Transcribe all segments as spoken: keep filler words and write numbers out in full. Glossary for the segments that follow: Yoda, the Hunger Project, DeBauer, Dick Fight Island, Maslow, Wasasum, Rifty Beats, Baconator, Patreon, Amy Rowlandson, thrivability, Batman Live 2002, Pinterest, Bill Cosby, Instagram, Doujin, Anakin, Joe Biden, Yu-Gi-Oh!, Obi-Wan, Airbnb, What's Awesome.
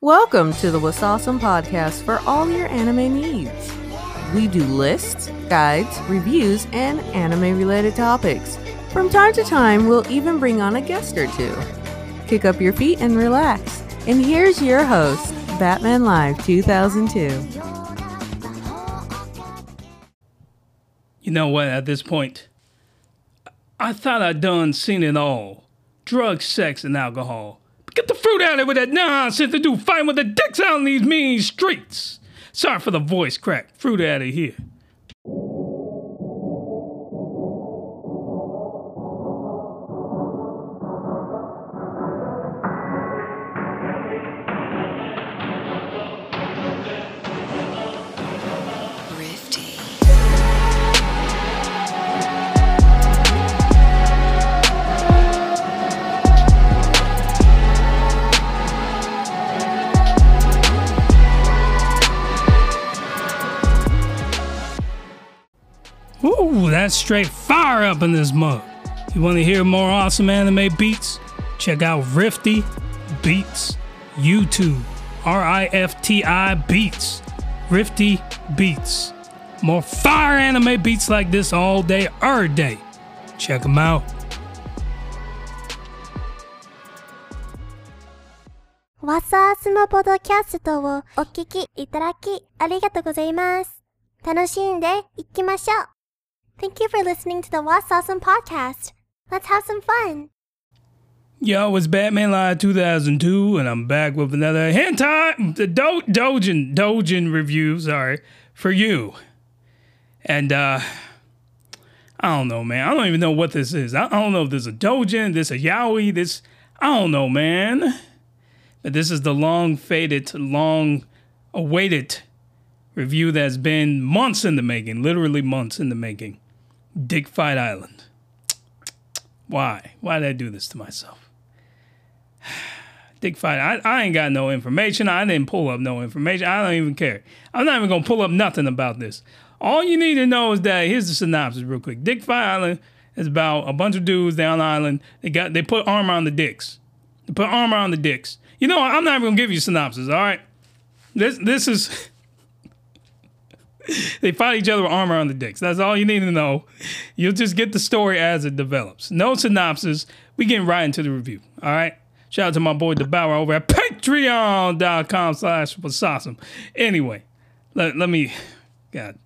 Welcome to the What's Awesome podcast for all your anime needs. We do lists, guides, reviews, and anime-related topics. From time to time, we'll even bring on a guest or two. Kick up your feet and relax. And here's your host, Batman Live two thousand two. You know what, at this point, I thought I'd done seen it all. Drugs, sex, and alcohol. Get the fruit out of it with that nonsense to do fighting with the dicks out in these mean streets. Sorry for the voice crack. Fruit out of here. Ooh, that's straight fire up in this mug. You want to hear more awesome anime beats? Check out Rifty Beats YouTube. R I F T I Beats. Rifty Beats. More fire anime beats like this all day, every day. Check them out. Wasasum podcast をお聞きいただきありがとうございます。楽しんでいきましょう。Thank you for listening to the What's Awesome podcast. Let's have some fun. Yo, it's Batman Live two thousand two, and I'm back with another hentai the do, Doujin Doujin review. Sorry for you. And uh, I don't know, man. I don't even know what this is. I, I don't know if this is a Doujin, this is a yaoi, this I don't know, man. But this is the long faded, long awaited review that's been months in the making, literally months in the making. Dick Fight Island. Why? Why did I do this to myself? Dick Fight, I, I ain't got no information. I didn't pull up no information. I don't even care. I'm not even going to pull up nothing about this. All you need to know is that, here's the synopsis real quick. Dick Fight Island is about a bunch of dudes down the island. They got they put armor on the dicks. They put armor on the dicks. You know, I'm not even going to give you synopsis, all right? This, this is... They fight each other with armor on the dicks. That's all you need to know. You'll just get the story as it develops. No synopsis. We getting right into the review. All right. Shout out to my boy DeBauer over at Patreon.com slash Wasasum. Anyway, let, let me. God.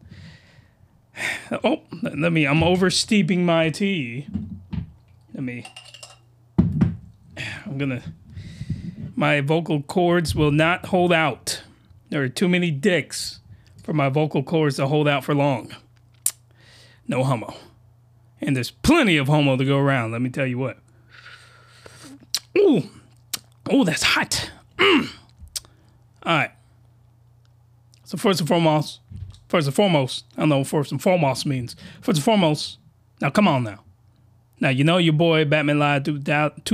Oh, let, let me. I'm oversteeping my tea. Let me. I'm gonna. My vocal cords will not hold out. There are too many dicks for my vocal cords to hold out for long. No homo. And there's plenty of homo to go around, let me tell you what. Ooh. Ooh, that's hot. Mm. All right. So first and foremost, first and foremost, I don't know what first and foremost means. First and foremost, now come on now. Now, you know your boy, Batman Live two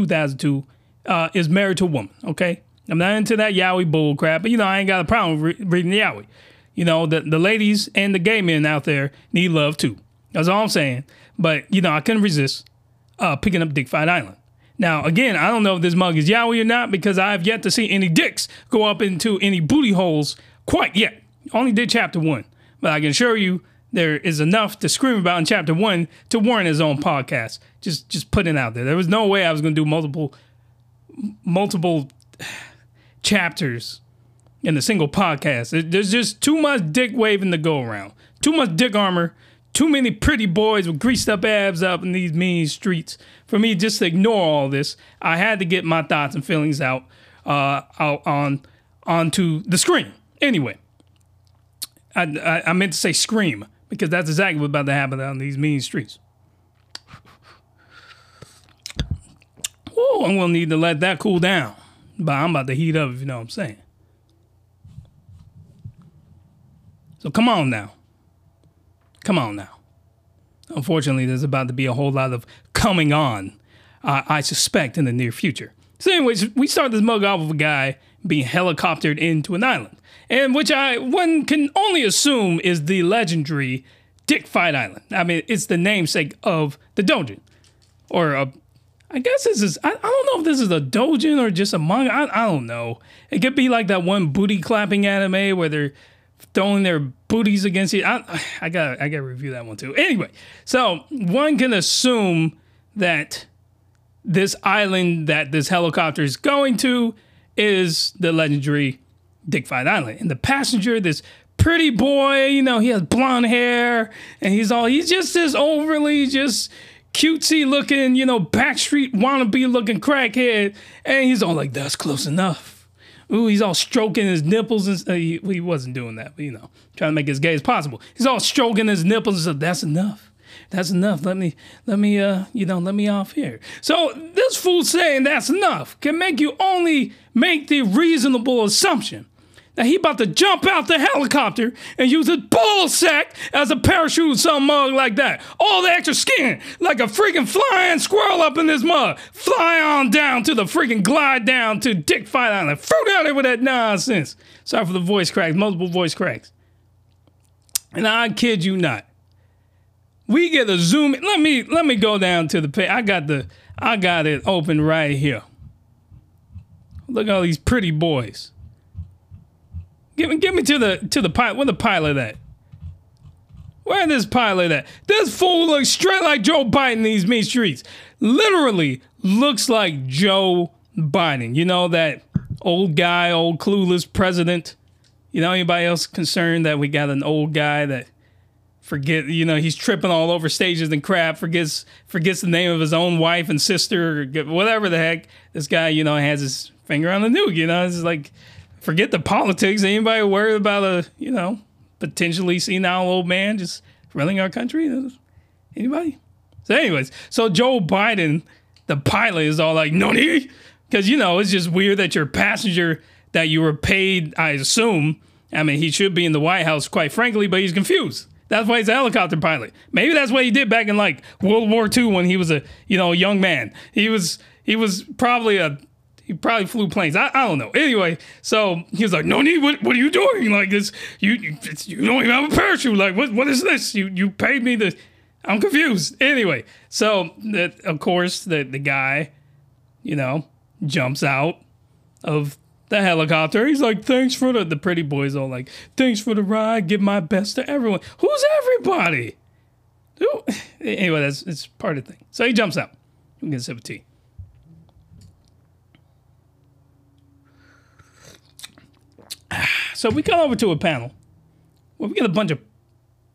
thousand two, uh, is married to a woman, okay? I'm not into that yaoi bull crap, but you know, I ain't got a problem re- reading the yaoi. You know, the, the ladies and the gay men out there need love, too. That's all I'm saying. But, you know, I couldn't resist uh, picking up Dick Fight Island. Now, again, I don't know if this mug is yaoi or not because I have yet to see any dicks go up into any booty holes quite yet. Only did chapter one. But I can assure you there is enough to scream about in chapter one to warrant his own podcast. Just just putting it out there. There was no way I was going to do multiple, multiple chapters in a single podcast. There's just too much dick waving to go around. Too much dick armor. Too many pretty boys with greased up abs up in these mean streets. For me, just to ignore all this, I had to get my thoughts and feelings out, uh, out on onto the screen. Anyway, I, I, I meant to say scream because that's exactly what's about to happen out in these mean streets. Oh, I'm gonna need to let that cool down, but I'm about to heat up, if you know what I'm saying. So come on now. Come on now. Unfortunately, there's about to be a whole lot of coming on, uh, I suspect, in the near future. So anyways, we start this mug off with a guy being helicoptered into an island, and which I one can only assume is the legendary Dick Fight Island. I mean, it's the namesake of the doujin, or a, I guess this is, I, I don't know if this is a doujin or just a manga. I, I don't know. It could be like that one booty clapping anime where they're throwing their booties against you. I, I gotta, I gotta review that one too. Anyway, so one can assume that this island that this helicopter is going to is the legendary Dick Fight Island. And the passenger, this pretty boy, you know, he has blonde hair and he's all, he's just this overly just cutesy looking, you know, backstreet wannabe looking crackhead. And he's all like, that's close enough. Ooh, he's all stroking his nipples. And uh, he, he wasn't doing that, but you know, trying to make it as gay as possible. He's all stroking his nipples and said, that's enough. That's enough. Let me, let me, uh, you know, let me off here. So this fool saying that's enough can make you only make the reasonable assumption that he about to jump out the helicopter and use his ball sack as a parachute or some mug like that. All the extra skin, like a freaking flying squirrel up in this mug. Fly on down to the freaking glide down to Dick Fight Island. Fruit out there with that nonsense. Sorry for the voice cracks, multiple voice cracks. And I kid you not. We get a zoom in. Let me let me go down to the page. I got the I got it open right here. Look at all these pretty boys. Give me give me to the to the pilot. Where the pilot at? Where this pilot at? This fool looks straight like Joe Biden in these mean streets. Literally looks like Joe Biden. You know, that old guy, old clueless president. You know, anybody else concerned that we got an old guy that forget, you know, he's tripping all over stages and crap, forgets forgets the name of his own wife and sister, or whatever the heck. This guy, you know, has his finger on the nuke, you know. It's like, forget the politics. Anybody worried about a, you know, potentially senile old man just running our country? Anybody? So anyways, so Joe Biden, the pilot, is all like, no need? Because, you know, it's just weird that your passenger that you were paid, I assume, I mean, he should be in the White House, quite frankly, but he's confused. That's why he's a helicopter pilot. Maybe that's what he did back in like World War Two when he was a, you know, young man. He was he was probably a he probably flew planes. I, I don't know. Anyway, so he was like, no need. What what are you doing? Like this, you you, it's, you don't even have a parachute. Like what what is this? You you paid me to. I'm confused. Anyway, so that, of course the the guy, you know, jumps out of the helicopter. He's like, thanks for the, the pretty boys all like, thanks for the ride. Give my best to everyone. Who's everybody? Who? Anyway, that's it's part of the thing. So he jumps out. I'm gonna sip a tea. So we come over to a panel where we get a bunch of,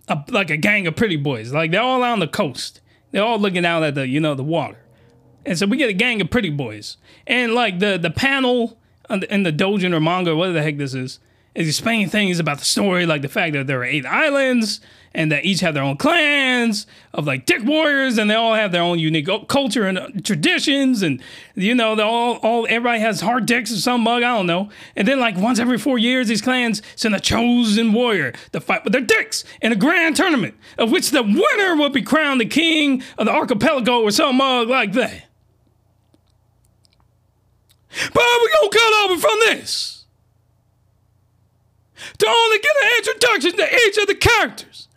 a, like a gang of pretty boys. Like they're all out on the coast. They're all looking out at the, you know, the water. And so we get a gang of pretty boys. And like the, the panel in the doujin or manga, whatever the heck this is, is explaining things about the story, like the fact that there are eight islands and that each have their own clans of like dick warriors, and they all have their own unique culture and traditions, and you know, they all all everybody has hard dicks or some mug, I don't know. And then like once every four years, these clans send a chosen warrior to fight with their dicks in a grand tournament, of which the winner will be crowned the king of the archipelago or some mug like that. But we gonna cut over from this to only get an introduction to each of the characters.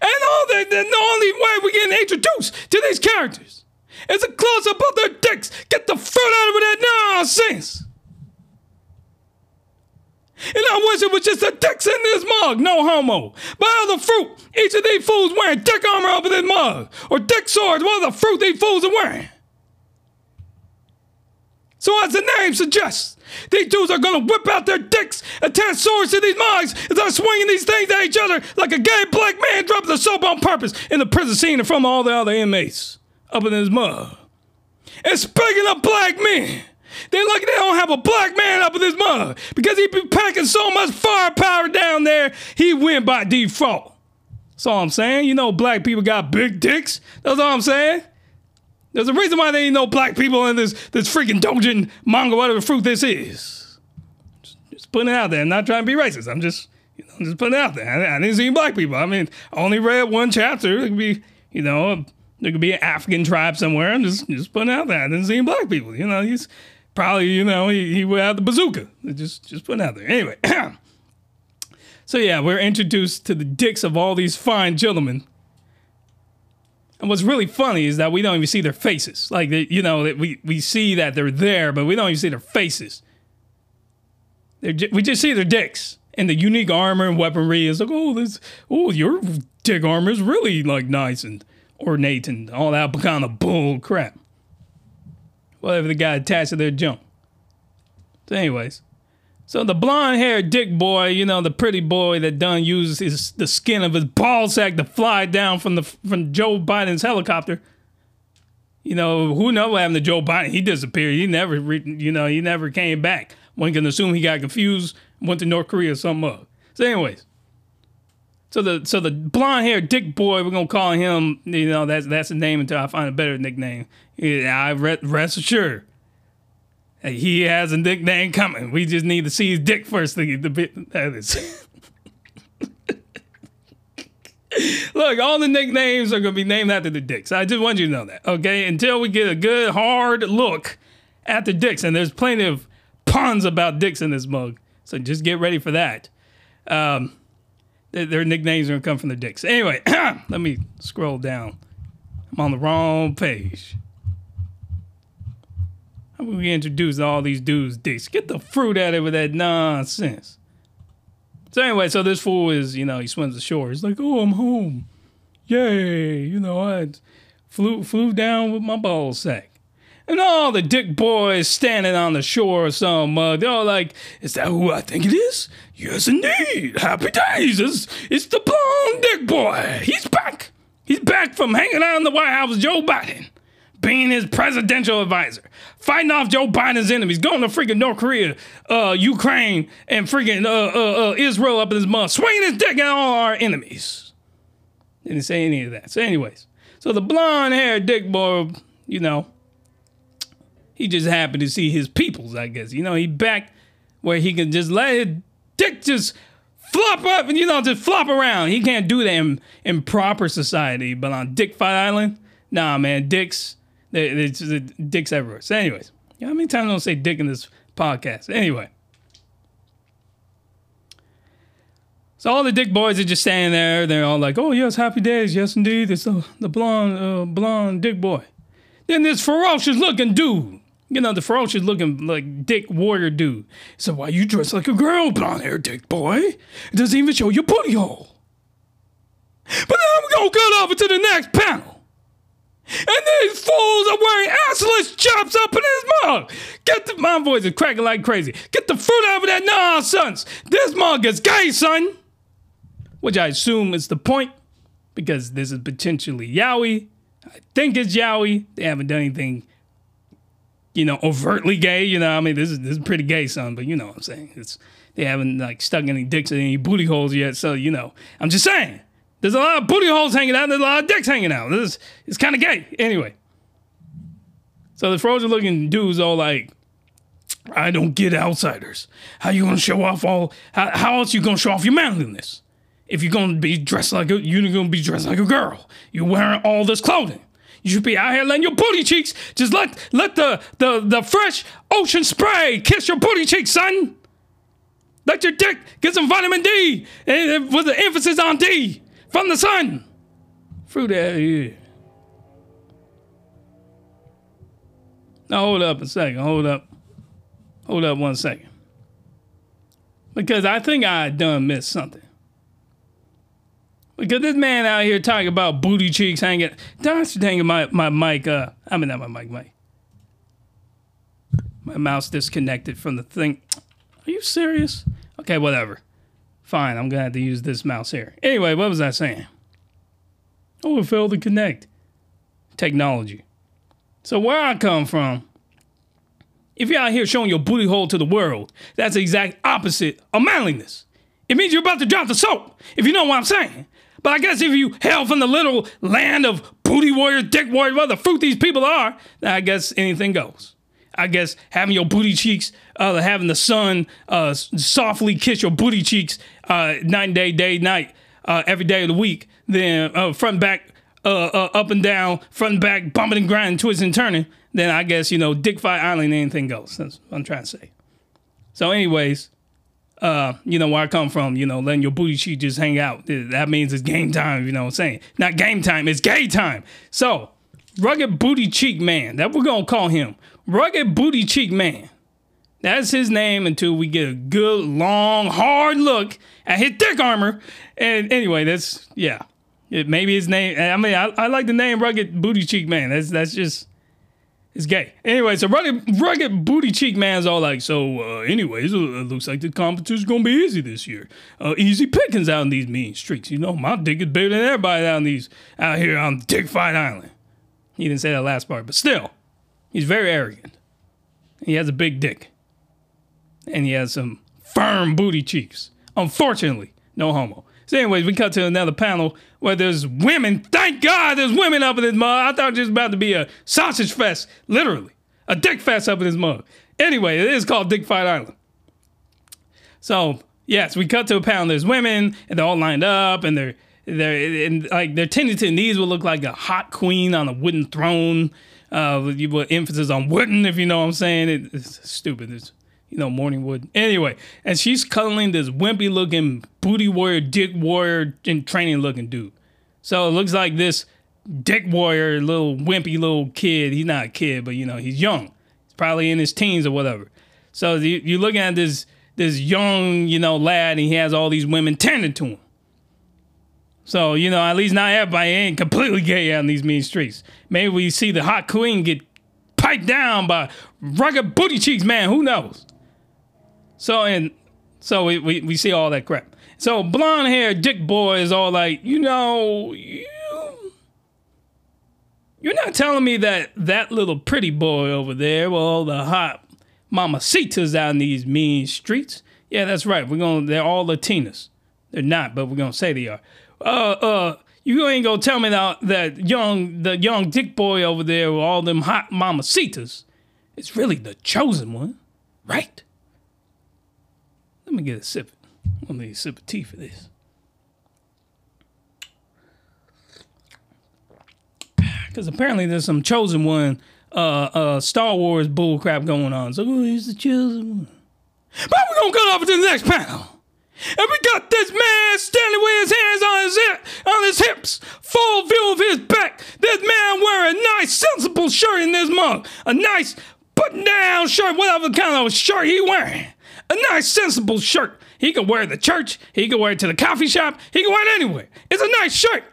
And all the, the only way we're getting introduced to these characters is a close-up of their dicks. Get the fruit out of that nonsense. And I wish it was just the dicks in this mug, no homo. But out of the fruit, each of these fools wearing dick armor up in this mug, or dick swords, what are the fruit these fools are wearing? So as the name suggests, these dudes are gonna whip out their dicks, attach swords to these mugs, and start swinging these things at each other like a gay black man dropping the soap on purpose in the prison scene in front of all the other inmates up in this mug. And speaking of black men, they're lucky they don't have a black man up in this mug, because he be packing so much firepower down there, he win by default. That's all I'm saying. You know, black people got big dicks. That's all I'm saying. There's a reason why there ain't no black people in this this freaking doujin manga, whatever fruit this is. Just, just putting it out there. I'm not trying to be racist. I'm just, you know, just putting it out there. I, I didn't see any black people. I mean, I only read one chapter. It could be, you know, there could be an African tribe somewhere. I'm just just putting it out there. I didn't see any black people. You know, he's probably, you know, he, he would have the bazooka. Just, just putting it out there. Anyway. So yeah, we're introduced to the dicks of all these fine gentlemen. And what's really funny is that we don't even see their faces. Like, they, you know, we, we see that they're there, but we don't even see their faces. They're ju we just see their dicks and the unique armor and weaponry. It's like, oh, this, oh, your dick armor is really, like, nice and ornate and all that kind of bull crap. Whatever the guy attached to their junk. So anyways, so the blonde-haired dick boy, you know, the pretty boy that done used his, the skin of his ball sack to fly down from the from Joe Biden's helicopter. You know, who knows what happened to Joe Biden? He disappeared. He never, re, you know, he never came back. One can assume he got confused, went to North Korea or something else. So anyways, so the so the blonde-haired dick boy, we're gonna call him. You know, that's that's the name until I find a better nickname. Yeah, I re, rest assured. He has a nickname coming. We just need to see his dick first. To get the bit. That is. Look, all the nicknames are going to be named after the dicks. I just want you to know that, okay? Until we get a good, hard look at the dicks. And there's plenty of puns about dicks in this mug. So just get ready for that. Um, their nicknames are going to come from the dicks. Anyway, let me scroll down. I'm on the wrong page. We introduced all these dudes' dicks. Get the fruit out of it with that nonsense. So anyway, so this fool is, you know, he swims ashore. He's like, oh, I'm home. Yay. You know, I flew, flew down with my ball sack. And all the dick boys standing on the shore or some mug, uh, they're all like, is that who I think it is? Yes, indeed. Happy days. It's, it's the blonde dick boy. He's back. He's back from hanging out in the White House with Joe Biden. Being his presidential advisor, fighting off Joe Biden's enemies, going to freaking North Korea, uh, Ukraine, and freaking uh, uh, uh, Israel up in his mouth, swinging his dick at all our enemies. Didn't say any of that. So anyways, so the blonde-haired dick boy, you know, he just happened to see his peoples, I guess. You know, he back where he can just let his dick just flop up and, you know, just flop around. He can't do that in, in proper society, but on Dick Fight Island, nah, man, dicks... They, they just, they, dicks everywhere. So anyways, you know how many times I don't say dick in this podcast? Anyway. So all the dick boys are just standing there. They're all like, oh, yes, happy days. Yes, indeed. It's the, the blonde uh, blonde dick boy. Then this ferocious-looking dude. You know, the ferocious-looking, like, dick warrior dude. So why you dress like a girl, blonde-haired dick boy? It doesn't even show your booty hole. But then I'm going to cut over to the next panel. And these fools are wearing assless chops up in this mug. Get the, my voice is cracking like crazy. Get the fruit out of that nonsense. This mug is gay, son. Which I assume is the point, because this is potentially yaoi. I think it's yaoi. They haven't done anything, you know, overtly gay. You know, I mean, this is this is pretty gay, son. But you know what I'm saying? It's they haven't like stuck any dicks in any booty holes yet. So you know, I'm just saying. There's a lot of booty holes hanging out. There's a lot of dicks hanging out. This is, it's kind of gay. Anyway. So the frozen-looking dude's all like, I don't get outsiders. How you going to show off all... How, how else you going to show off your manliness? If you're going to be dressed like a... You're going to be dressed like a girl. You're wearing all this clothing. You should be out here letting your booty cheeks... Just let let the, the, the fresh ocean spray kiss your booty cheeks, son. Let your dick get some vitamin D. And, with the emphasis on D. From the sun! Fruit out of here. Now hold up a second, hold up. Hold up one second. Because I think I done missed something. Because this man out here talking about booty cheeks hanging... Don't you hang my, my mic, uh... I mean, not my mic, my... My mouse disconnected from the thing. Are you serious? Okay, whatever. Fine, I'm going to have to use this mouse here. Anyway, what was I saying? Oh, it failed to connect. Technology. So where I come from, if you're out here showing your booty hole to the world, that's the exact opposite of manliness. It means you're about to drop the soap, if you know what I'm saying. But I guess if you hail from the little land of booty warriors, dick warriors, whatever the fruit these people are, then I guess anything goes. I guess having your booty cheeks, uh, having the sun uh, softly kiss your booty cheeks uh, night, day, day, night, uh, every day of the week, then uh, front and back, uh, uh, up and down, front and back, bumping and grinding, twisting and turning, then I guess, you know, Dick Fight Island, anything goes. That's what I'm trying to say. So anyways, uh, you know, where I come from, you know, letting your booty cheek just hang out. That means it's game time, you know what I'm saying? Not game time, it's gay time. So, Rugged Booty Cheek Man, that we're going to call him. Rugged Booty Cheek Man. That's his name until we get a good, long, hard look at his dick armor. And anyway, that's, yeah. It, maybe his name, I mean, I, I like the name Rugged Booty Cheek Man. That's that's just, it's gay. Anyway, so Rugged, rugged Booty Cheek Man's all like, so uh, anyways, it looks like the competition's going to be easy this year. Uh, easy pickings out in these mean streets. You know, my dick is bigger than everybody out, in these, out here on Dick Fight Island. He didn't say that last part, but still, he's very arrogant. He has a big dick. And he has some firm booty cheeks. Unfortunately, no homo. So anyways, we cut to another panel where there's women. Thank God there's women up in this mug. I thought it was about to be a sausage fest, literally. A dick fest up in this mug. Anyway, it is called Dick Fight Island. So, yes, we cut to a panel. There's women, and they're all lined up, and they're, they're and like their Tennington knees will look like a hot queen on a wooden throne. Uh, with, with emphasis on wooden, if you know what I'm saying. It, it's stupid. It's, you know, morning wood. Anyway, and she's cuddling this wimpy-looking booty warrior, dick warrior, and training-looking dude. So it looks like this dick warrior, little wimpy little kid. He's not a kid, but, you know, he's young. He's probably in his teens or whatever. So you, you're looking at this this young, you know, lad, and he has all these women tending to him. So, you know, at least not everybody ain't completely gay out in these mean streets. Maybe we see the hot queen get piped down by Rugged Booty Cheeks Man. Who knows? So and so we, we, we see all that crap. So blonde haired dick boy is all like, you know, you, you're not telling me that that little pretty boy over there, well, all the hot mamacitas out in these mean streets. Yeah, that's right. We're gonna they're all Latinas. They're not, but we're gonna say they are. Uh uh, you ain't gonna tell me that that young the young dick boy over there with all them hot mamacitas is really the chosen one, right? Let me get a sip. I'm gonna need a sip of tea for this. Because apparently there's some chosen one uh, uh, Star Wars bullcrap going on. So who is the chosen one? But we're gonna cut off to the next panel. And we got this man standing with his hands on his, hip, on his hips, full view of his back. This man wearing a nice, sensible shirt in this mug. A nice button-down shirt, whatever kind of shirt he wearing. A nice, sensible shirt. He can wear it to church. He can wear it to the coffee shop. He can wear it anywhere. It's a nice shirt.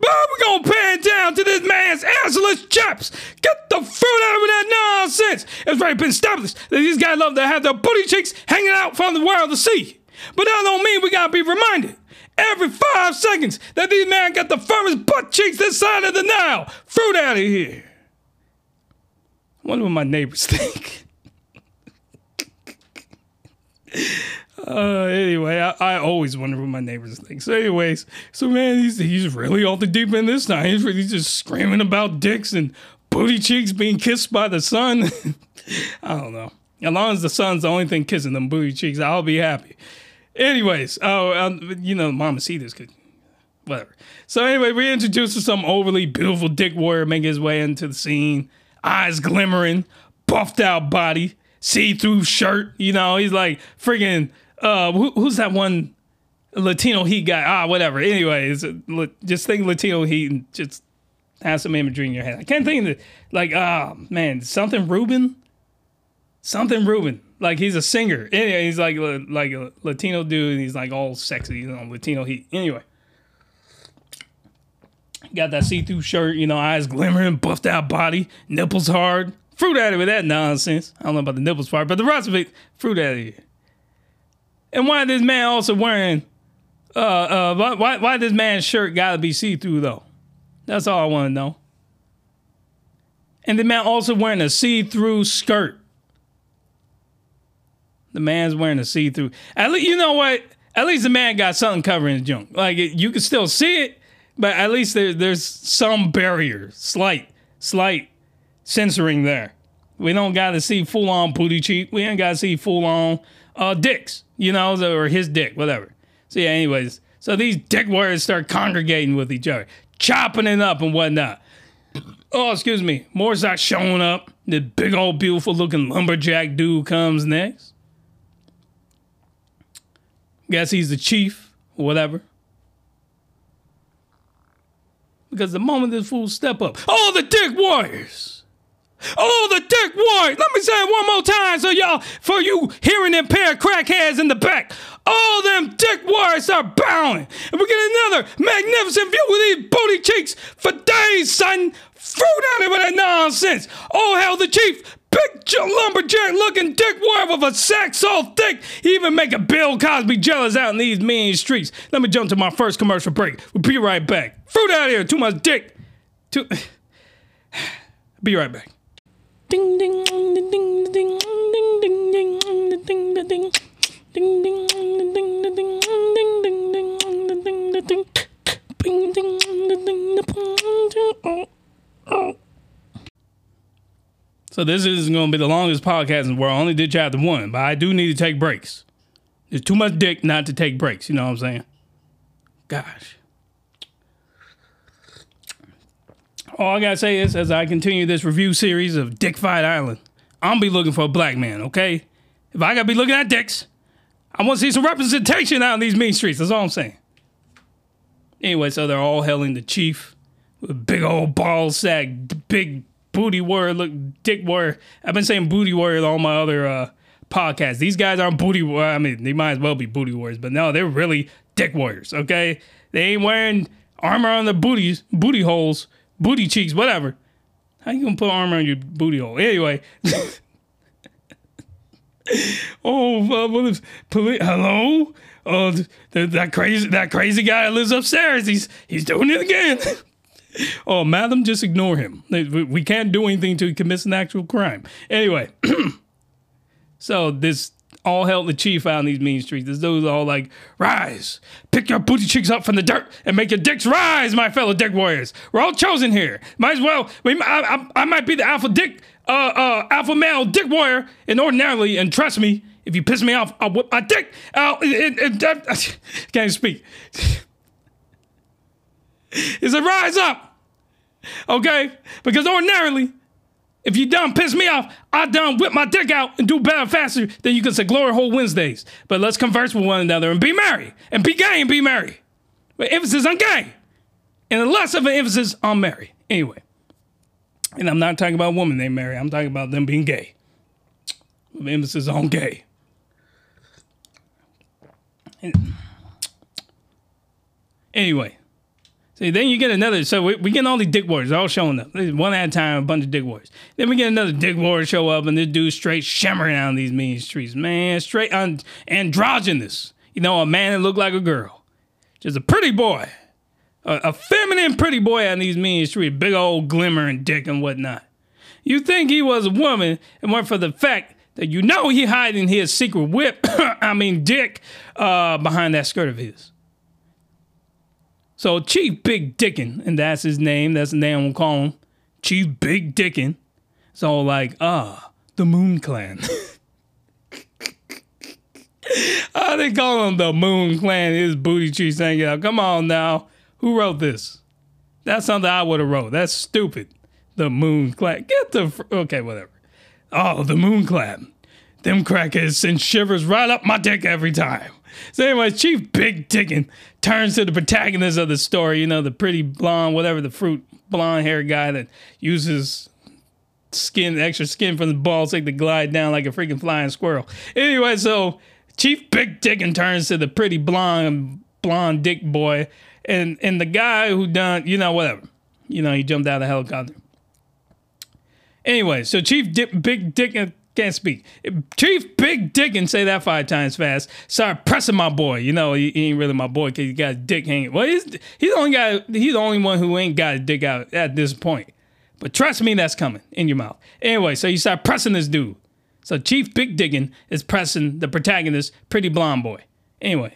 But we're going to pan down to this man's assless chaps. Get the fruit out of that nonsense. It's already been established that these guys love to have their booty cheeks hanging out from the world to see. But that don't mean we got to be reminded every five seconds that these men got the firmest butt cheeks this side of the Nile. Fruit out of here. I wonder what my neighbors think. Uh, anyway, I, I always wonder what my neighbors think. So anyways, so man, he's, he's really off the deep end this time. He's really just screaming about dicks and booty cheeks being kissed by the sun. I don't know. As long as the sun's the only thing kissing them booty cheeks, I'll be happy. Anyways, oh, uh, you know, mama see this could, whatever. So anyway, we introduced to some overly beautiful dick warrior making his way into the scene. Eyes glimmering, buffed out body. See-through shirt, you know, he's like freaking, uh, who, who's that one Latino heat guy? Ah, whatever. Anyways, just think Latino heat and just have some imagery in your head. I can't think of it. Like, ah, oh, man, something Rubin? Something Rubin. Like, he's a singer. Anyway, he's like, like a Latino dude, and he's like all sexy, you know, Latino heat. Anyway. Got that see-through shirt, you know, eyes glimmering, buffed out body, nipples hard. Fruit out of it, that nonsense. I don't know about the nipples part, but the rest of it, fruit out of it. And why this man also wearing, uh, uh, why, why this man's shirt gotta be see-through though? That's all I wanna know. And the man also wearing a see-through skirt. The man's wearing a see-through. At least, you know what? At least the man got something covering his junk. Like, it, you can still see it, but at least there, there's some barrier, slight, slight, censoring there. We don't got to see full-on booty cheek. We ain't got to see full-on uh, dicks, you know, or his dick, whatever. So yeah, anyways, so these dick warriors start congregating with each other, chopping it up and whatnot. Oh, excuse me. More's not showing up. The big old beautiful-looking lumberjack dude comes next. Guess he's the chief or whatever. Because the moment this fool step up, all the dick warriors, all the dick warriors, let me say it one more time so y'all, for you hearing impaired crackheads in the back, all them dick warriors are bowing. And we get another magnificent view with these booty cheeks for days, son. Fruit out of that nonsense. Oh, hell, the chief, big lumberjack-looking dick warrior with a sack so thick, he even making Bill Cosby jealous out in these mean streets. Let me jump to my first commercial break. We'll be right back. Fruit out of here. Too much dick. Too... Be right back. Ding, ding, ding, ding, ding, ding, ding, ding, ding, ding, ding, ding, ding, ding, ding, ding, ding, ding, ding, ding, ding, ding, ding, ding, ding, ding, ding, ding, ding. So this is going to be the longest podcast in the world. I only did chapter one, but I do need to take breaks. There's too much dick not to take breaks. You know what I'm saying? Gosh. All I got to say is, as I continue this review series of Dick Fight Island, I'm going to be looking for a black man, okay? If I got to be looking at dicks, I want to see some representation out in these mean streets. That's all I'm saying. Anyway, so they're all hailing the chief with big old ball sack, big... booty warrior, look, dick warrior. I've been saying booty warrior on my other uh, podcasts. These guys aren't booty warriors. I mean, they might as well be booty warriors, but no, they're really dick warriors, okay? They ain't wearing armor on their booties, booty holes, booty cheeks, whatever. How you gonna put armor on your booty hole? Anyway. Oh, uh, what is, police, hello? Uh, th that crazy that crazy guy that lives upstairs, he's, he's doing it again. Oh, madam, just ignore him. We can't do anything till he commits an actual crime. Anyway, so this all hell the chief out in these mean streets. This dude's all like, rise, pick your booty cheeks up from the dirt and make your dicks rise, my fellow dick warriors. We're all chosen here. Might as well. We, I, I, I might be the alpha dick, uh, uh, alpha male dick warrior, and ordinarily, and trust me, if you piss me off, I'll whip my dick out. Can't speak. It's a rise up, okay? Because ordinarily, if you done piss me off, I done whip my dick out and do better faster than you could say glory hole Wednesdays. But let's converse with one another and be merry and be gay and be merry. With emphasis on gay and less of an emphasis on merry. Anyway, and I'm not talking about women they marry. I'm talking about them being gay. With emphasis on gay. And anyway. See, then you get another, so we, we get all these dick warriors all showing up. One at a time, a bunch of dick warriors. Then we get another dick warrior show up, and this dude straight shimmering out in these mean streets. Man, straight and androgynous. You know, a man that looked like a girl. Just a pretty boy. A, a feminine pretty boy out in these mean streets. Big old glimmering dick and whatnot. You think he was a woman, and went for the fact that you know he hiding his secret whip, I mean dick, uh, behind that skirt of his. So Chief Big Dickin, and that's his name, that's the name we'll call him, Chief Big Dickin. So like, ah, the Moon Clan. Oh, they call him the Moon Clan, his booty cheeks hanging out. Come on now, who wrote this? That's something I would have wrote, that's stupid. The Moon Clan, get the, fr okay, whatever. Oh, the Moon Clan, them crackheads send shivers right up my dick every time. So anyway, Chief Big Dickin turns to the protagonist of the story, you know, the pretty blonde, whatever, the fruit blonde hair guy that uses skin, extra skin from the ball sack to glide down like a freaking flying squirrel. Anyway, so Chief Big Dickin turns to the pretty blonde, blonde dick boy, and, and the guy who done, you know, whatever. You know, he jumped out of the helicopter. Anyway, so Chief Di Big Dickin... Can't speak. Chief Big Dickin, say that five times fast. Start pressing my boy. You know, he, he ain't really my boy because he got a dick hanging. Well, he's, he's, the only guy, he's the only one who ain't got a dick out at this point. But trust me, that's coming in your mouth. Anyway, so you start pressing this dude. So Chief Big Dickin is pressing the protagonist, pretty blonde boy. Anyway,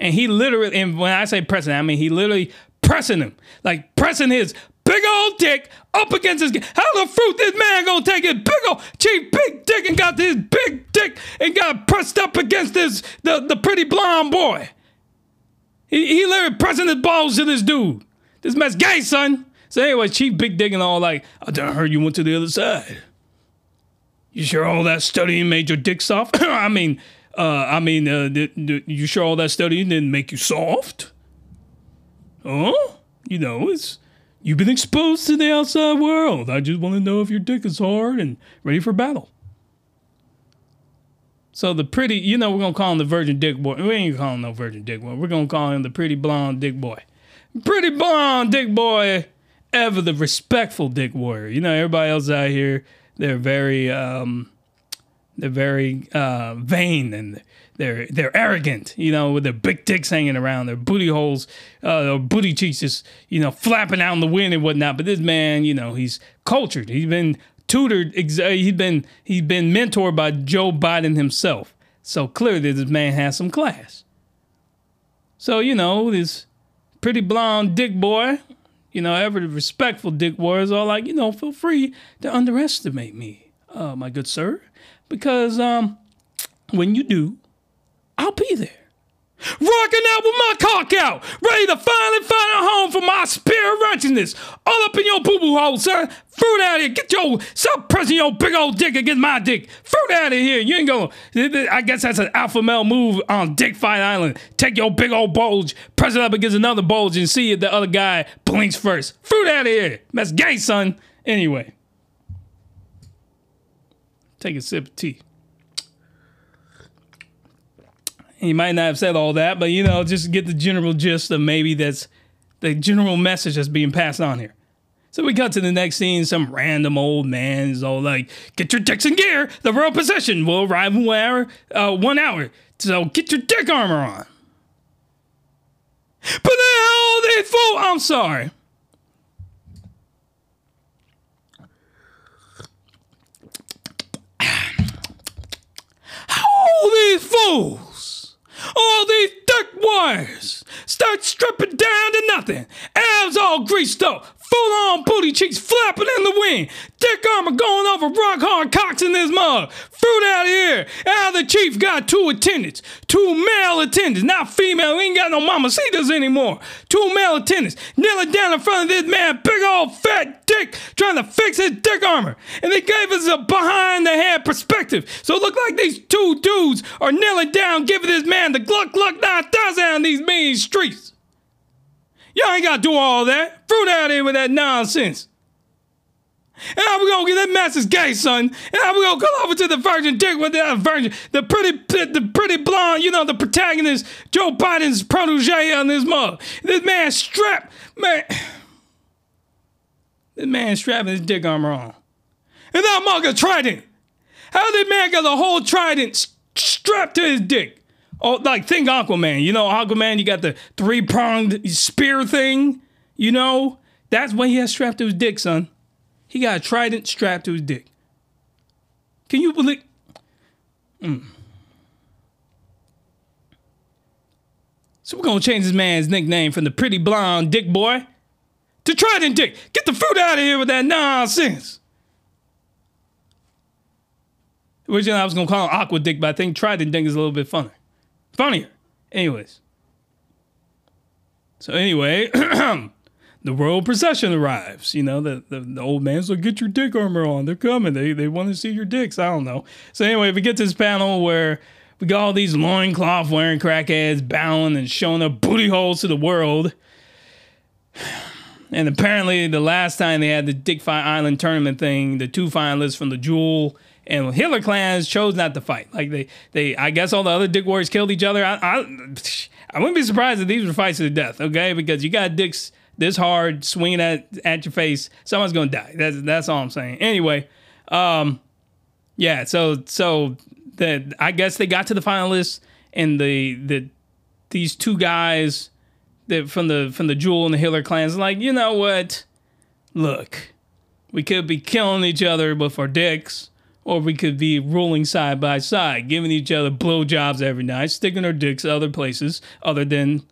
and he literally, and when I say pressing, I mean he literally pressing him. Like pressing his big old dick up against his... How the fruit this man gonna take his big old... Chief Big Dick and got this big dick and got pressed up against this... The, the pretty blonde boy. He, he literally pressing his balls to this dude. This man's gay, son. So anyway, Chief Big Dick and all like, I done heard you went to the other side. You sure all that studying made your dick soft? I mean, Uh, I mean, uh, th th you sure all that studying didn't make you soft? Huh? You know, it's you've been exposed to the outside world. I just want to know if your dick is hard and ready for battle. So the pretty, you know, we're going to call him the virgin dick boy. We ain't calling no virgin dick boy. We're going to call him the pretty blonde dick boy. Pretty blonde dick boy, ever the respectful dick warrior. You know, everybody else out here, they're very, um, they're very uh, vain and they're they're arrogant, you know, with their big dicks hanging around, their booty holes, uh, their booty cheeks just, you know, flapping out in the wind and whatnot. But this man, you know, he's cultured. He's been tutored, he's been he's been mentored by Joe Biden himself. So clearly this man has some class. So, you know, this pretty blonde dick boy, you know, ever respectful dick warriors are like, you know, feel free to underestimate me, uh, my good sir, because um, when you do, I'll be there. Rocking out with my cock out, ready to finally find a home for my spirit righteousness. All up in your boo-boo hole, sir. Fruit out of here. Get your, stop pressing your big old dick against my dick. Fruit out of here. You ain't gonna, I guess that's an alpha male move on Dick Fight Island. Take your big old bulge, press it up against another bulge, and see if the other guy blinks first. Fruit out of here. That's gay, son. Anyway. Take a sip of tea. He might not have said all that, but, you know, just get the general gist of maybe that's the general message that's being passed on here. So we cut to the next scene. Some random old man is all like, get your dicks in gear. The royal procession will arrive in one hour. Uh, one hour. So get your dick armor on. But the hell they fool. I'm sorry. Holy fool. All these dick warriors start stripping down to nothing. Abs all greased up, full-on booty cheeks flapping in the wind. Dick armor going over rock-hard cocks in this mug. Fruit out of here. Al the chief got two attendants, two male attendants, not female. We ain't got no mamacitas anymore. Two male attendants kneeling down in front of this man, big old fat dick, trying to fix his dick armor. And they gave us a behind-the-head perspective. So it looked like these two dudes are kneeling down, giving this man the gluck gluck nine thousand on these mean streets. Y'all ain't got to do all that. Fruit out of here with that nonsense. And how we gonna get that message gay, son? And how we gonna go over to the virgin dick with that virgin, the pretty, the pretty blonde, you know, the protagonist, Joe Biden's protege on this mug. This man strapped, man. This man strapping his dick armor on. And that mug a trident. How this man got the whole trident st strapped to his dick? Oh, like, think Aquaman. You know, Aquaman, you got the three-pronged spear thing. You know, that's what he has strapped to his dick, son. He got a trident strapped to his dick. Can you believe? Mm. So we're going to change this man's nickname from the pretty blonde dick boy to Trident Dick. Get the fruit out of here with that nonsense. Originally, I was going to call him Aqua Dick, but I think Trident Dick is a little bit funner. Funnier. Anyways. So anyway, the royal procession arrives. You know, the, the, the old man's like, get your dick armor on. They're coming. They, they want to see your dicks. I don't know. So anyway, we get to this panel where we got all these loincloth wearing crackheads bowing and showing their booty holes to the world. And apparently the last time they had the Dick Fight Island tournament thing, the two finalists from the Jewel and Hitler clans chose not to fight. Like they, they, I guess all the other dick warriors killed each other. I, I, I wouldn't be surprised if these were fights to the death. Okay, because you got dicks this hard swinging at at your face, someone's gonna die. That's that's all I'm saying. Anyway, um, yeah. So so the I guess they got to the finalists and the the these two guys that from the from the Jewel and the Hitler clans. Like, you know what? Look, we could be killing each other, but for dicks. Or we could be rolling side by side, giving each other blowjobs every night, sticking our dicks other places other than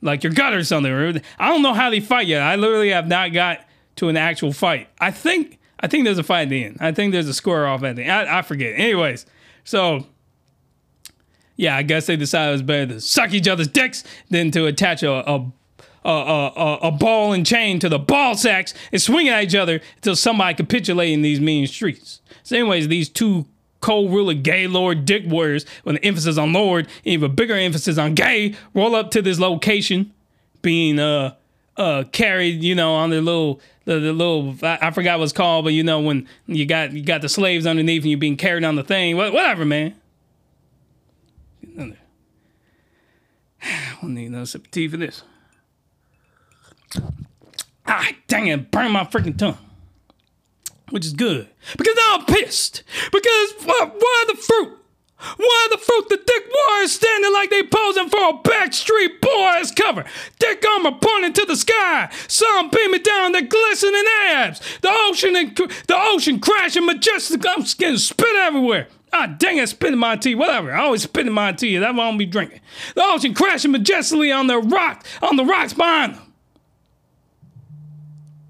like your gut or something. I don't know how they fight yet. I literally have not got to an actual fight. I think I think there's a fight at the end. I think there's a square off at the end. I, I forget. Anyways, so yeah, I guess they decided it was better to suck each other's dicks than to attach a, a Uh, uh, uh, a ball and chain to the ball sacks and swinging at each other until somebody capitulated in these mean streets. So anyways, these two cold ruler gay lord dick warriors with an emphasis on lord and even bigger emphasis on gay roll up to this location being uh uh carried, you know, on their little the, the little I, I forgot what's called, but you know when you got you got the slaves underneath and you're being carried on the thing. Whatever, man. I don't need another sip of tea for this. Ah, dang it, burn my freaking tongue. Which is good. Because now I'm pissed. Because why, why the fruit? Why the fruit? The Dick Warriors standing like they posing for a Backstreet Boys cover. Dick armor pointing to the sky. Sun beaming down their glistening abs. The ocean and the ocean crashing majestic. I'm getting spit everywhere. Ah, dang it, spitting my tea. Whatever. I always spitting my tea. That's why I don't be drinking. The ocean crashing majestically on the rock, on the rocks behind them.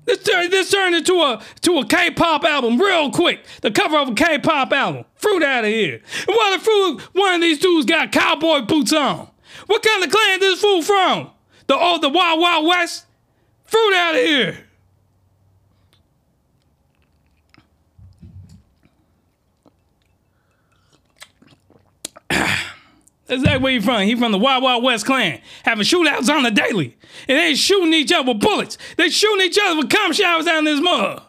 This turned, this turned into a to a K-pop album real quick. The cover of a K-pop album. Fruit out of here. And why the fruit, one of these dudes got cowboy boots on. What kind of clan this fool from? The old, the Wild Wild West? Fruit out of here. That's that where he from. He from the Wild Wild West clan. Having shootouts on the daily. And they ain't shooting each other with bullets. They shooting each other with cum showers down this mud.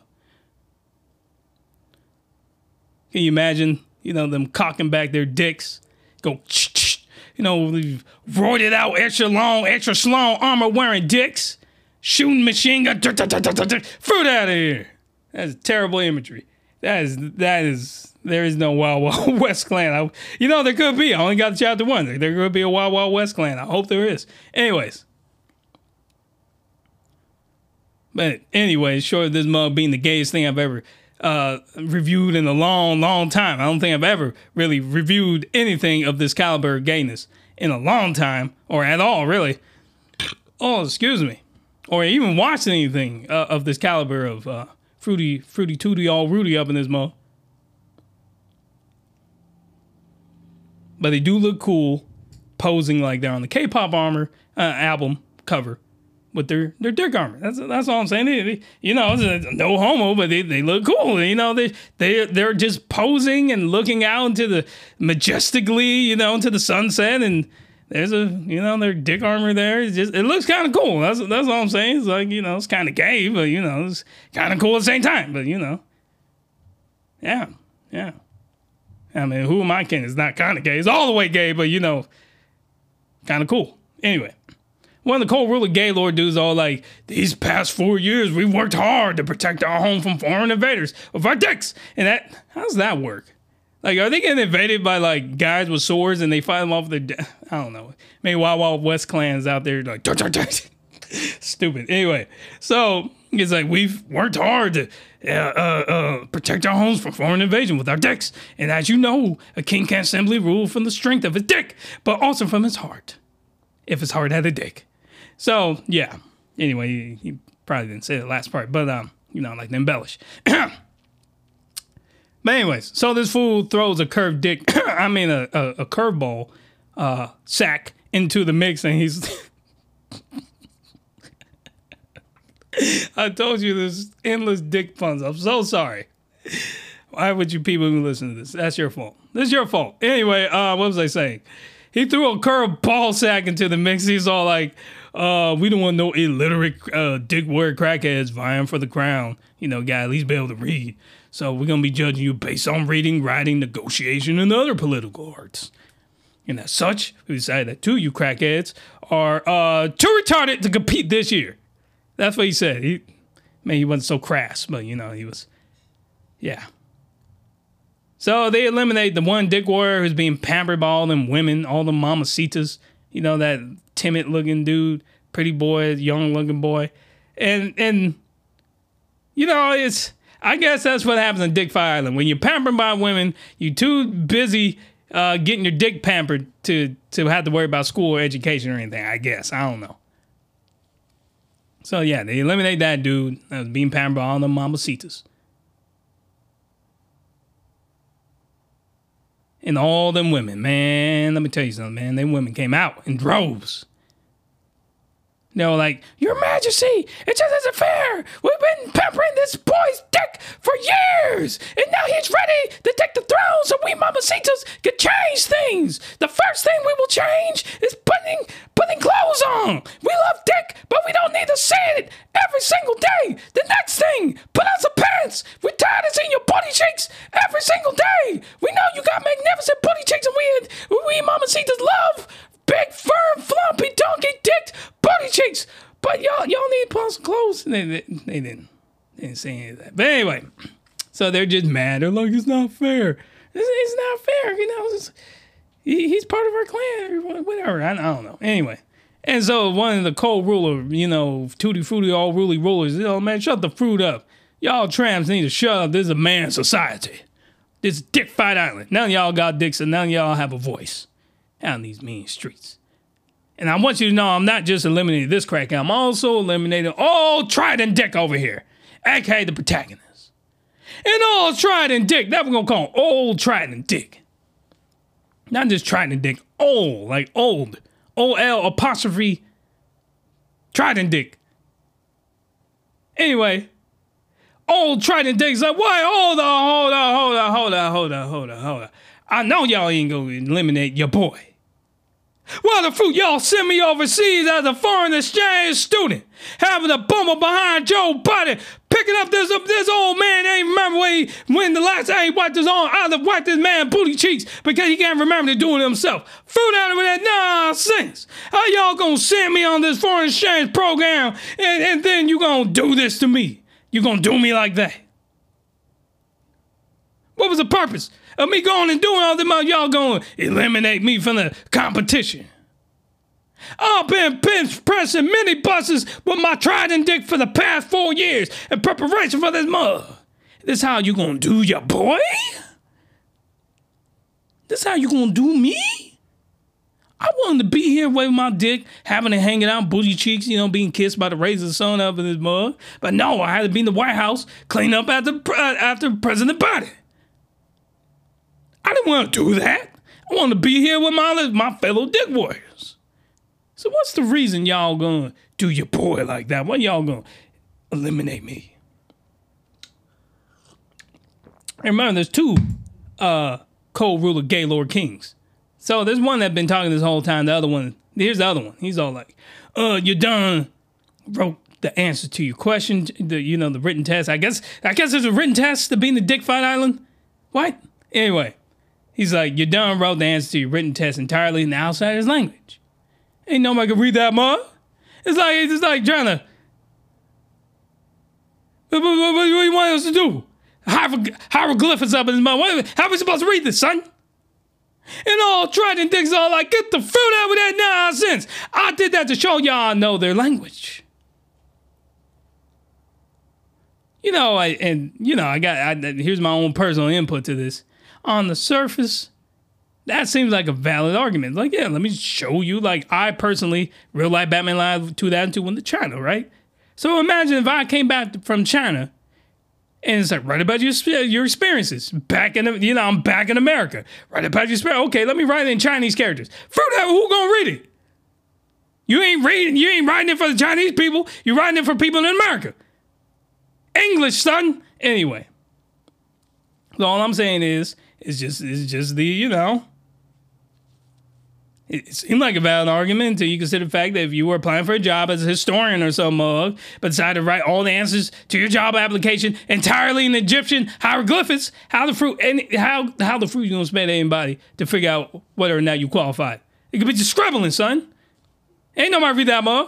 Can you imagine, you know, them cocking back their dicks? Go, you know, roided out, extra long, extra slong armor wearing dicks. Shooting machine gun. Fruit out of here. That's terrible imagery. That is, that is... There is no Wild Wild West clan. I, you know, there could be. I only got chapter one. There, there could be a Wild Wild West clan. I hope there is. Anyways. But anyways, short of this mug being the gayest thing I've ever uh, reviewed in a long, long time. I don't think I've ever really reviewed anything of this caliber of gayness in a long time. Or at all, really. Oh, excuse me. Or even watched anything uh, of this caliber of uh, fruity, fruity, tooty, all Rudy up in this mug. But they do look cool posing like they're on the K-pop armor uh, album cover with their, their dick armor. That's that's all I'm saying. They, they, you know, it's a, no homo, but they, they look cool. You know, they, they, they're just posing and looking out into the majestically, you know, into the sunset. And there's a, you know, their dick armor there. It's just, it looks kind of cool. That's, that's all I'm saying. It's like, you know, it's kind of gay, but, you know, it's kind of cool at the same time. But, you know, yeah, yeah. I mean, who am I kidding? It's not kind of gay. It's all the way gay, but, you know, kind of cool. Anyway, one of the cold ruler gaylord dudes all like, these past four years, we've worked hard to protect our home from foreign invaders with our dicks. And that, how does that work? Like, are they getting invaded by, like, guys with swords and they fight them off with their, I don't know. Maybe Wild Wild West clans out there like, duck, duck, duck. Stupid. Anyway, so it's like we've worked hard to uh, uh, uh, protect our homes from foreign invasion with our dicks. And as you know, a king can't simply rule from the strength of his dick, but also from his heart, if his heart had a dick. So, yeah. Anyway, he, he probably didn't say the last part, but, um, you know, I like to embellish. But anyways, so this fool throws a curved dick, I mean a, a, a curveball uh, sack into the mix, and he's... I told you this endless dick puns. I'm so sorry. Why would you people who listen to this? That's your fault. This is your fault. Anyway, uh, what was I saying? He threw a curved ball sack into the mix. He's all like, uh, we don't want no illiterate uh, dick word crackheads vying for the crown. You know, guy, at least be able to read. So we're going to be judging you based on reading, writing, negotiation, and other political arts. And as such, we decided that two of you crackheads are uh, too retarded to compete this year. That's what he said. He, man, he wasn't so crass, but, you know, he was, yeah. So they eliminate the one dick warrior who's being pampered by all them women, all the mamacitas, you know, that timid-looking dude, pretty boy, young-looking boy. And, and you know, it's, I guess that's what happens in Dick Fight Island. When you're pampered by women, you're too busy uh, getting your dick pampered to, to have to worry about school or education or anything, I guess. I don't know. So, yeah, they eliminate that dude that was being pampered by all the mamacitas. And all them women, man, let me tell you something, man. Them women came out in droves. No, like, Your Majesty, it just isn't fair. We've been pampering this boy's dick for years, and now he's ready to take the throne so we mamacitas can change things. The first thing we will change is putting putting clothes on. We love dick, but we don't need to see it every single day. The next thing, put on some pants. We're tired of seeing your booty cheeks every single day. We know you got magnificent booty cheeks, and we, we mamacitas love big, firm, floppy, donkey-dicked booty cheeks. But y'all y'all need to put on some clothes. They, they, they didn't. They didn't say any of that. But anyway, so they're just mad. They're like, it's not fair. It's, it's not fair. You know, it's, he, he's part of our clan. Whatever. I, I don't know. Anyway. And so one of the co-ruler, you know, tutti-frutti, all ruly rulers, you know, man, shut the fruit up. Y'all tramps need to shut up. This is a man's society. This is Dick Fight Island. None of y'all got dicks, and none of y'all have a voice on these mean streets. And I want you to know I'm not just eliminating this crack, I'm also eliminating all Trident Dick over here, aka the protagonist. And all Trident Dick, that we're gonna call old Trident Dick. Not just Trident Dick, old, like old, O L apostrophe Trident Dick. Anyway, old Trident Dick's like, why, hold on, hold on, hold on, hold on, hold on, hold on, hold on. I know y'all ain't gonna eliminate your boy. Why the fruit y'all send me overseas as a foreign exchange student, having a bummer behind Joe Biden, picking up this up this old man ain't remember where he, when the last time he wiped his arm out of wiped this man booty cheeks because he can't remember to do it himself. Fruit out of that nonsense. How y'all gonna send me on this foreign exchange program and, and then you gonna do this to me? You gonna do me like that? What was the purpose of me going and doing all this? Y'all going to eliminate me from the competition? I've been pressing mini buses with my Trident Dick for the past four years in preparation for this mug. This how you going to do your boy? This how you going to do me? I wanted to be here with my dick, having it hanging out, booty cheeks, you know, being kissed by the razor sun up in this mug. But no, I had to be in the White House, clean up after, uh, after President Biden. I didn't want to do that. I want to be here with my, my fellow dick warriors. So what's the reason y'all going to do your boy like that? Why y'all going to eliminate me? And remember, there's two uh, co-ruler Gaylord Kings. So there's one that's been talking this whole time. The other one, here's the other one. He's all like, uh, you done wrote the answer to your question, the, you know, the written test. I guess I guess there's a written test to being the Dick Fight Island. What? Anyway. He's like, you done wrote the answer to your written test entirely in the outsider's language. Ain't nobody can read that much. It's like, it's just like trying to, what do you want us to do? Hieroglyph, hieroglyphics up in his mouth. How are we supposed to read this, son? And all Trident Dicks are like, get the fruit out of that nonsense. I did that to show y'all I know their language. You know, I, and you know, I got, I, here's my own personal input to this. On the surface, that seems like a valid argument. Like, yeah, let me show you. Like, I personally, real life Batman Live two thousand two went to China, right? So imagine if I came back from China and it's like, write about your your experiences. Back in, the, you know, I'm back in America. Write about your experience. Okay, let me write it in Chinese characters. Fruit out, who gonna read it? You ain't reading, you ain't writing it for the Chinese people. You're writing it for people in America. English, son. Anyway. So all I'm saying is, It's just, it's just the, you know, it seemed like a valid argument until you consider the fact that if you were applying for a job as a historian or some mug, but decided to write all the answers to your job application entirely in Egyptian hieroglyphics, how the fruit, any, how how the fruit you gonna spend anybody to figure out whether or not you qualified? It could be just scribbling, son. Ain't nobody read that mug.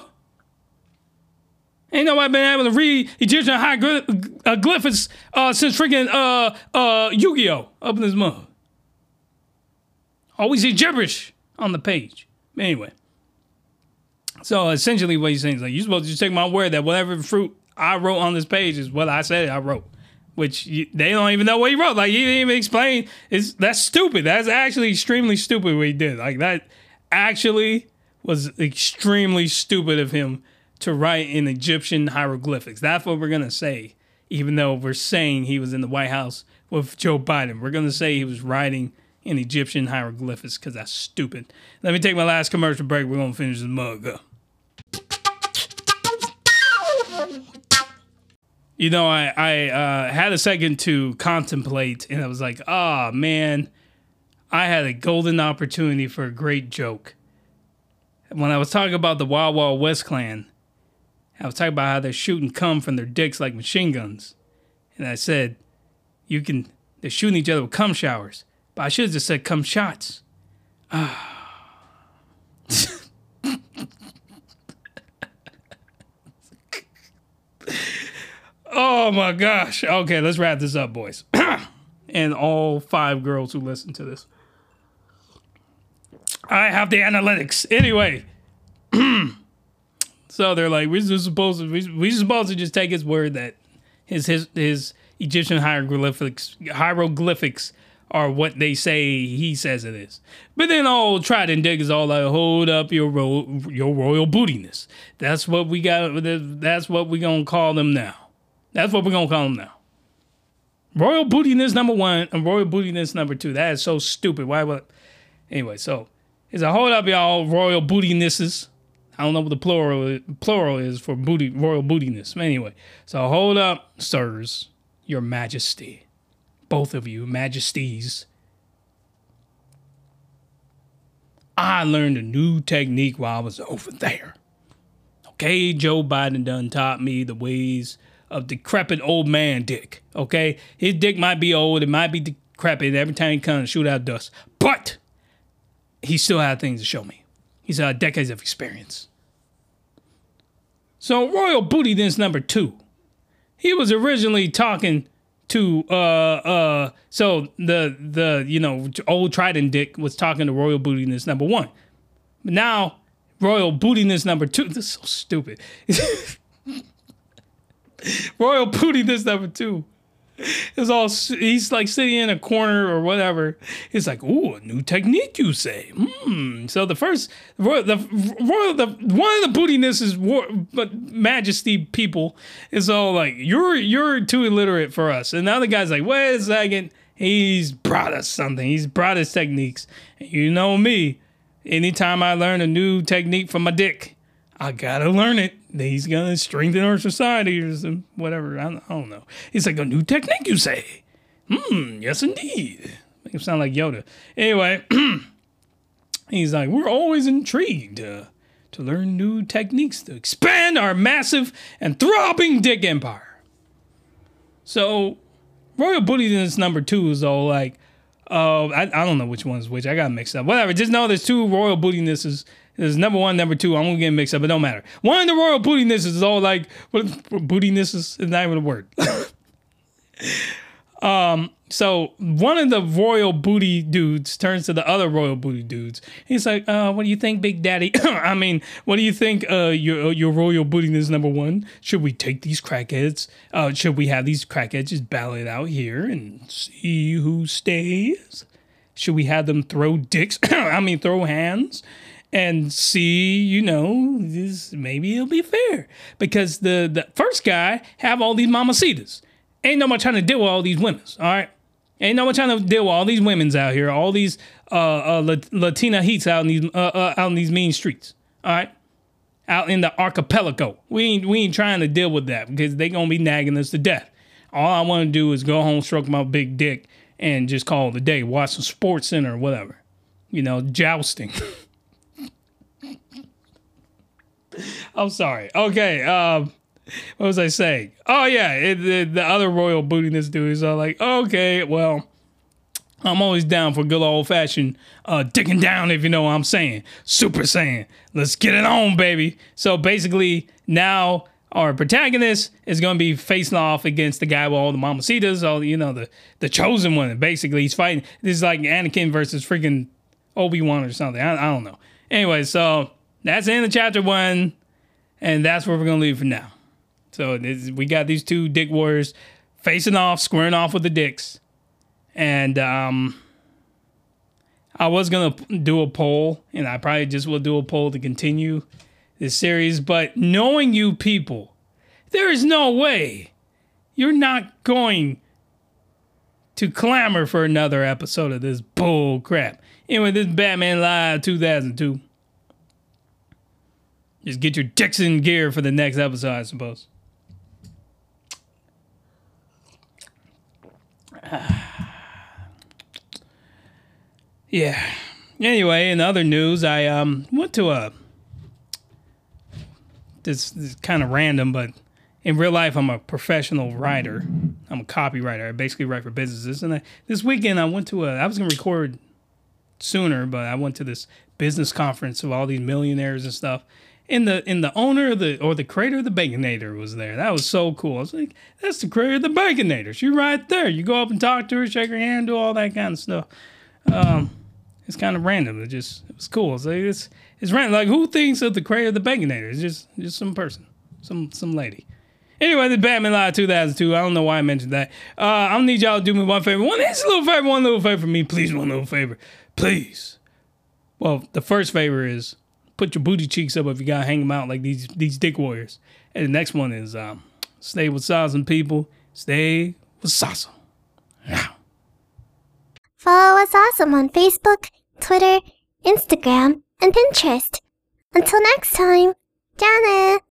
Ain't nobody been able to read Egyptian hieroglyphics uh, since freaking uh, uh, Yu-Gi-Oh! Up in this mug. Always see gibberish on the page. Anyway. So essentially what he's saying is like, you're supposed to just take my word that whatever fruit I wrote on this page is what I said I wrote. Which you, they don't even know what he wrote. Like, he didn't even explain. It's, that's stupid. That's actually extremely stupid what he did. Like, that actually was extremely stupid of him to write in Egyptian hieroglyphics. That's what we're going to say, even though we're saying he was in the White House with Joe Biden. We're going to say he was writing in Egyptian hieroglyphics because that's stupid. Let me take my last commercial break. We're going to finish this mug up. you know, I, I uh, had a second to contemplate, and I was like, ah, oh, man, I had a golden opportunity for a great joke. When I was talking about the Wild Wild West Clan, I was talking about how they're shooting cum from their dicks like machine guns. And I said, you can, they're shooting each other with cum showers. But I should have just said cum shots. Ah. Oh my gosh. Okay, let's wrap this up, boys. And all five girls who listen to this. I have the analytics. Anyway. So they're like, we're just supposed to, we're supposed to just take his word that his his his Egyptian hieroglyphics hieroglyphics are what they say he says it is. But then all Trident Dick is all like, hold up your ro your royal bootiness. That's what we got. That's what we're gonna call them now. That's what we're gonna call them now. Royal bootiness number one and royal bootiness number two. That is so stupid. Why would? Anyway, so it's a hold up, y'all royal bootyinesses. I don't know what the plural plural is for booty, royal bootiness. Anyway, so hold up, sirs, your majesty. Both of you, majesties. I learned a new technique while I was over there. Okay, Joe Biden done taught me the ways of decrepit old man dick. Okay, his dick might be old, it might be decrepit every time he comes, shoot out dust. But he still had things to show me. He's had decades of experience. So royal bootiness number two. He was originally talking to uh uh so the the you know old Trident Dick was talking to royal bootiness number one. But now royal bootiness number two. This is so stupid. Royal bootiness number two. It's all, he's like sitting in a corner or whatever. He's like, ooh, a new technique, you say? Hmm. So the first, royal, the royal, the one of the bootiness is war, but majesty people is all like, you're you're too illiterate for us. And the other guy's like, wait a second, he's brought us something. He's brought his techniques. And you know me, anytime I learn a new technique from my dick, I gotta learn it. He's gonna strengthen our society or some whatever. I don't know. He's like, a new technique, you say? Hmm, yes indeed. Make him sound like Yoda. Anyway, he's like, we're always intrigued uh, to learn new techniques to expand our massive and throbbing dick empire. So, royal bootiness number two is all like, uh, I, I don't know which one's which. I got mixed up. Whatever. Just know there's two royal bootinesses. There's number one, number two. I'm going to get mixed up, but it don't matter. One of the royal bootinesses is all like, what, bootinesses is not even a word. um, so one of the royal booty dudes turns to the other royal booty dudes. He's like, uh, what do you think, Big Daddy? I mean, what do you think, uh, your, your royal bootiness number one? Should we take these crackheads? Uh, should we have these crackheads just battle it out here and see who stays? Should we have them throw dicks? I mean, throw hands? And see, you know, this, maybe it'll be fair. Because the, the first guy have all these mamacitas. Ain't no one trying to deal with all these women's, all right? Ain't no one trying to deal with all these women's out here, all these uh, uh, Latina heats out in these uh, uh, out in these mean streets, all right? Out in the archipelago. We ain't, we ain't trying to deal with that because they going to be nagging us to death. All I want to do is go home, stroke my big dick, and just call it a day, watch some sports center or whatever. You know, jousting. I'm sorry. Okay, um, what was I saying? Oh, yeah, it, it, the other royal bootiness dudes are like, okay, well, I'm always down for good old-fashioned uh, dicking down, if you know what I'm saying. Super Saiyan. Let's get it on, baby. So basically, now our protagonist is going to be facing off against the guy with all the mamacitas, all, you know, the, the chosen one. Basically, he's fighting. This is like Anakin versus freaking Obi-Wan or something. I, I don't know. Anyway, so... that's the end of chapter one, and that's where we're going to leave for now. So this, we got these two dick warriors facing off, squaring off with the dicks. And um, I was going to do a poll, and I probably just will do a poll to continue this series. But knowing you people, there is no way you're not going to clamor for another episode of this bull crap. Anyway, this is Batman Live two thousand two. Just get your dicks in gear for the next episode, I suppose. Yeah. Anyway, in other news, I um went to a. This, this is kind of random, but in real life, I'm a professional writer. I'm a copywriter. I basically write for businesses. And I, this weekend, I went to a. I was gonna record sooner, but I went to this business conference of all these millionaires and stuff. And the and the owner of the or the creator of the Baconator was there. That was so cool. I was like, that's the creator of the Baconator. She's right there. You go up and talk to her, shake her hand, do all that kind of stuff. Um, it's kind of random. It just it was cool. It's like it's it's random. Like who thinks of the creator of the Baconator? It's just just some person, some some lady. Anyway, the Batman Live two thousand two. I don't know why I mentioned that. Uh, I need y'all to do me one favor. One this little favor. One little favor for me, please. One little favor, please. Well, the first favor is. Put your booty cheeks up if you gotta hang them out like these these dick warriors. And the next one is um, stay with Wasasum, people. Stay with Wasasum. Yeah. Follow Wasasum on Facebook, Twitter, Instagram, and Pinterest. Until next time, Jana.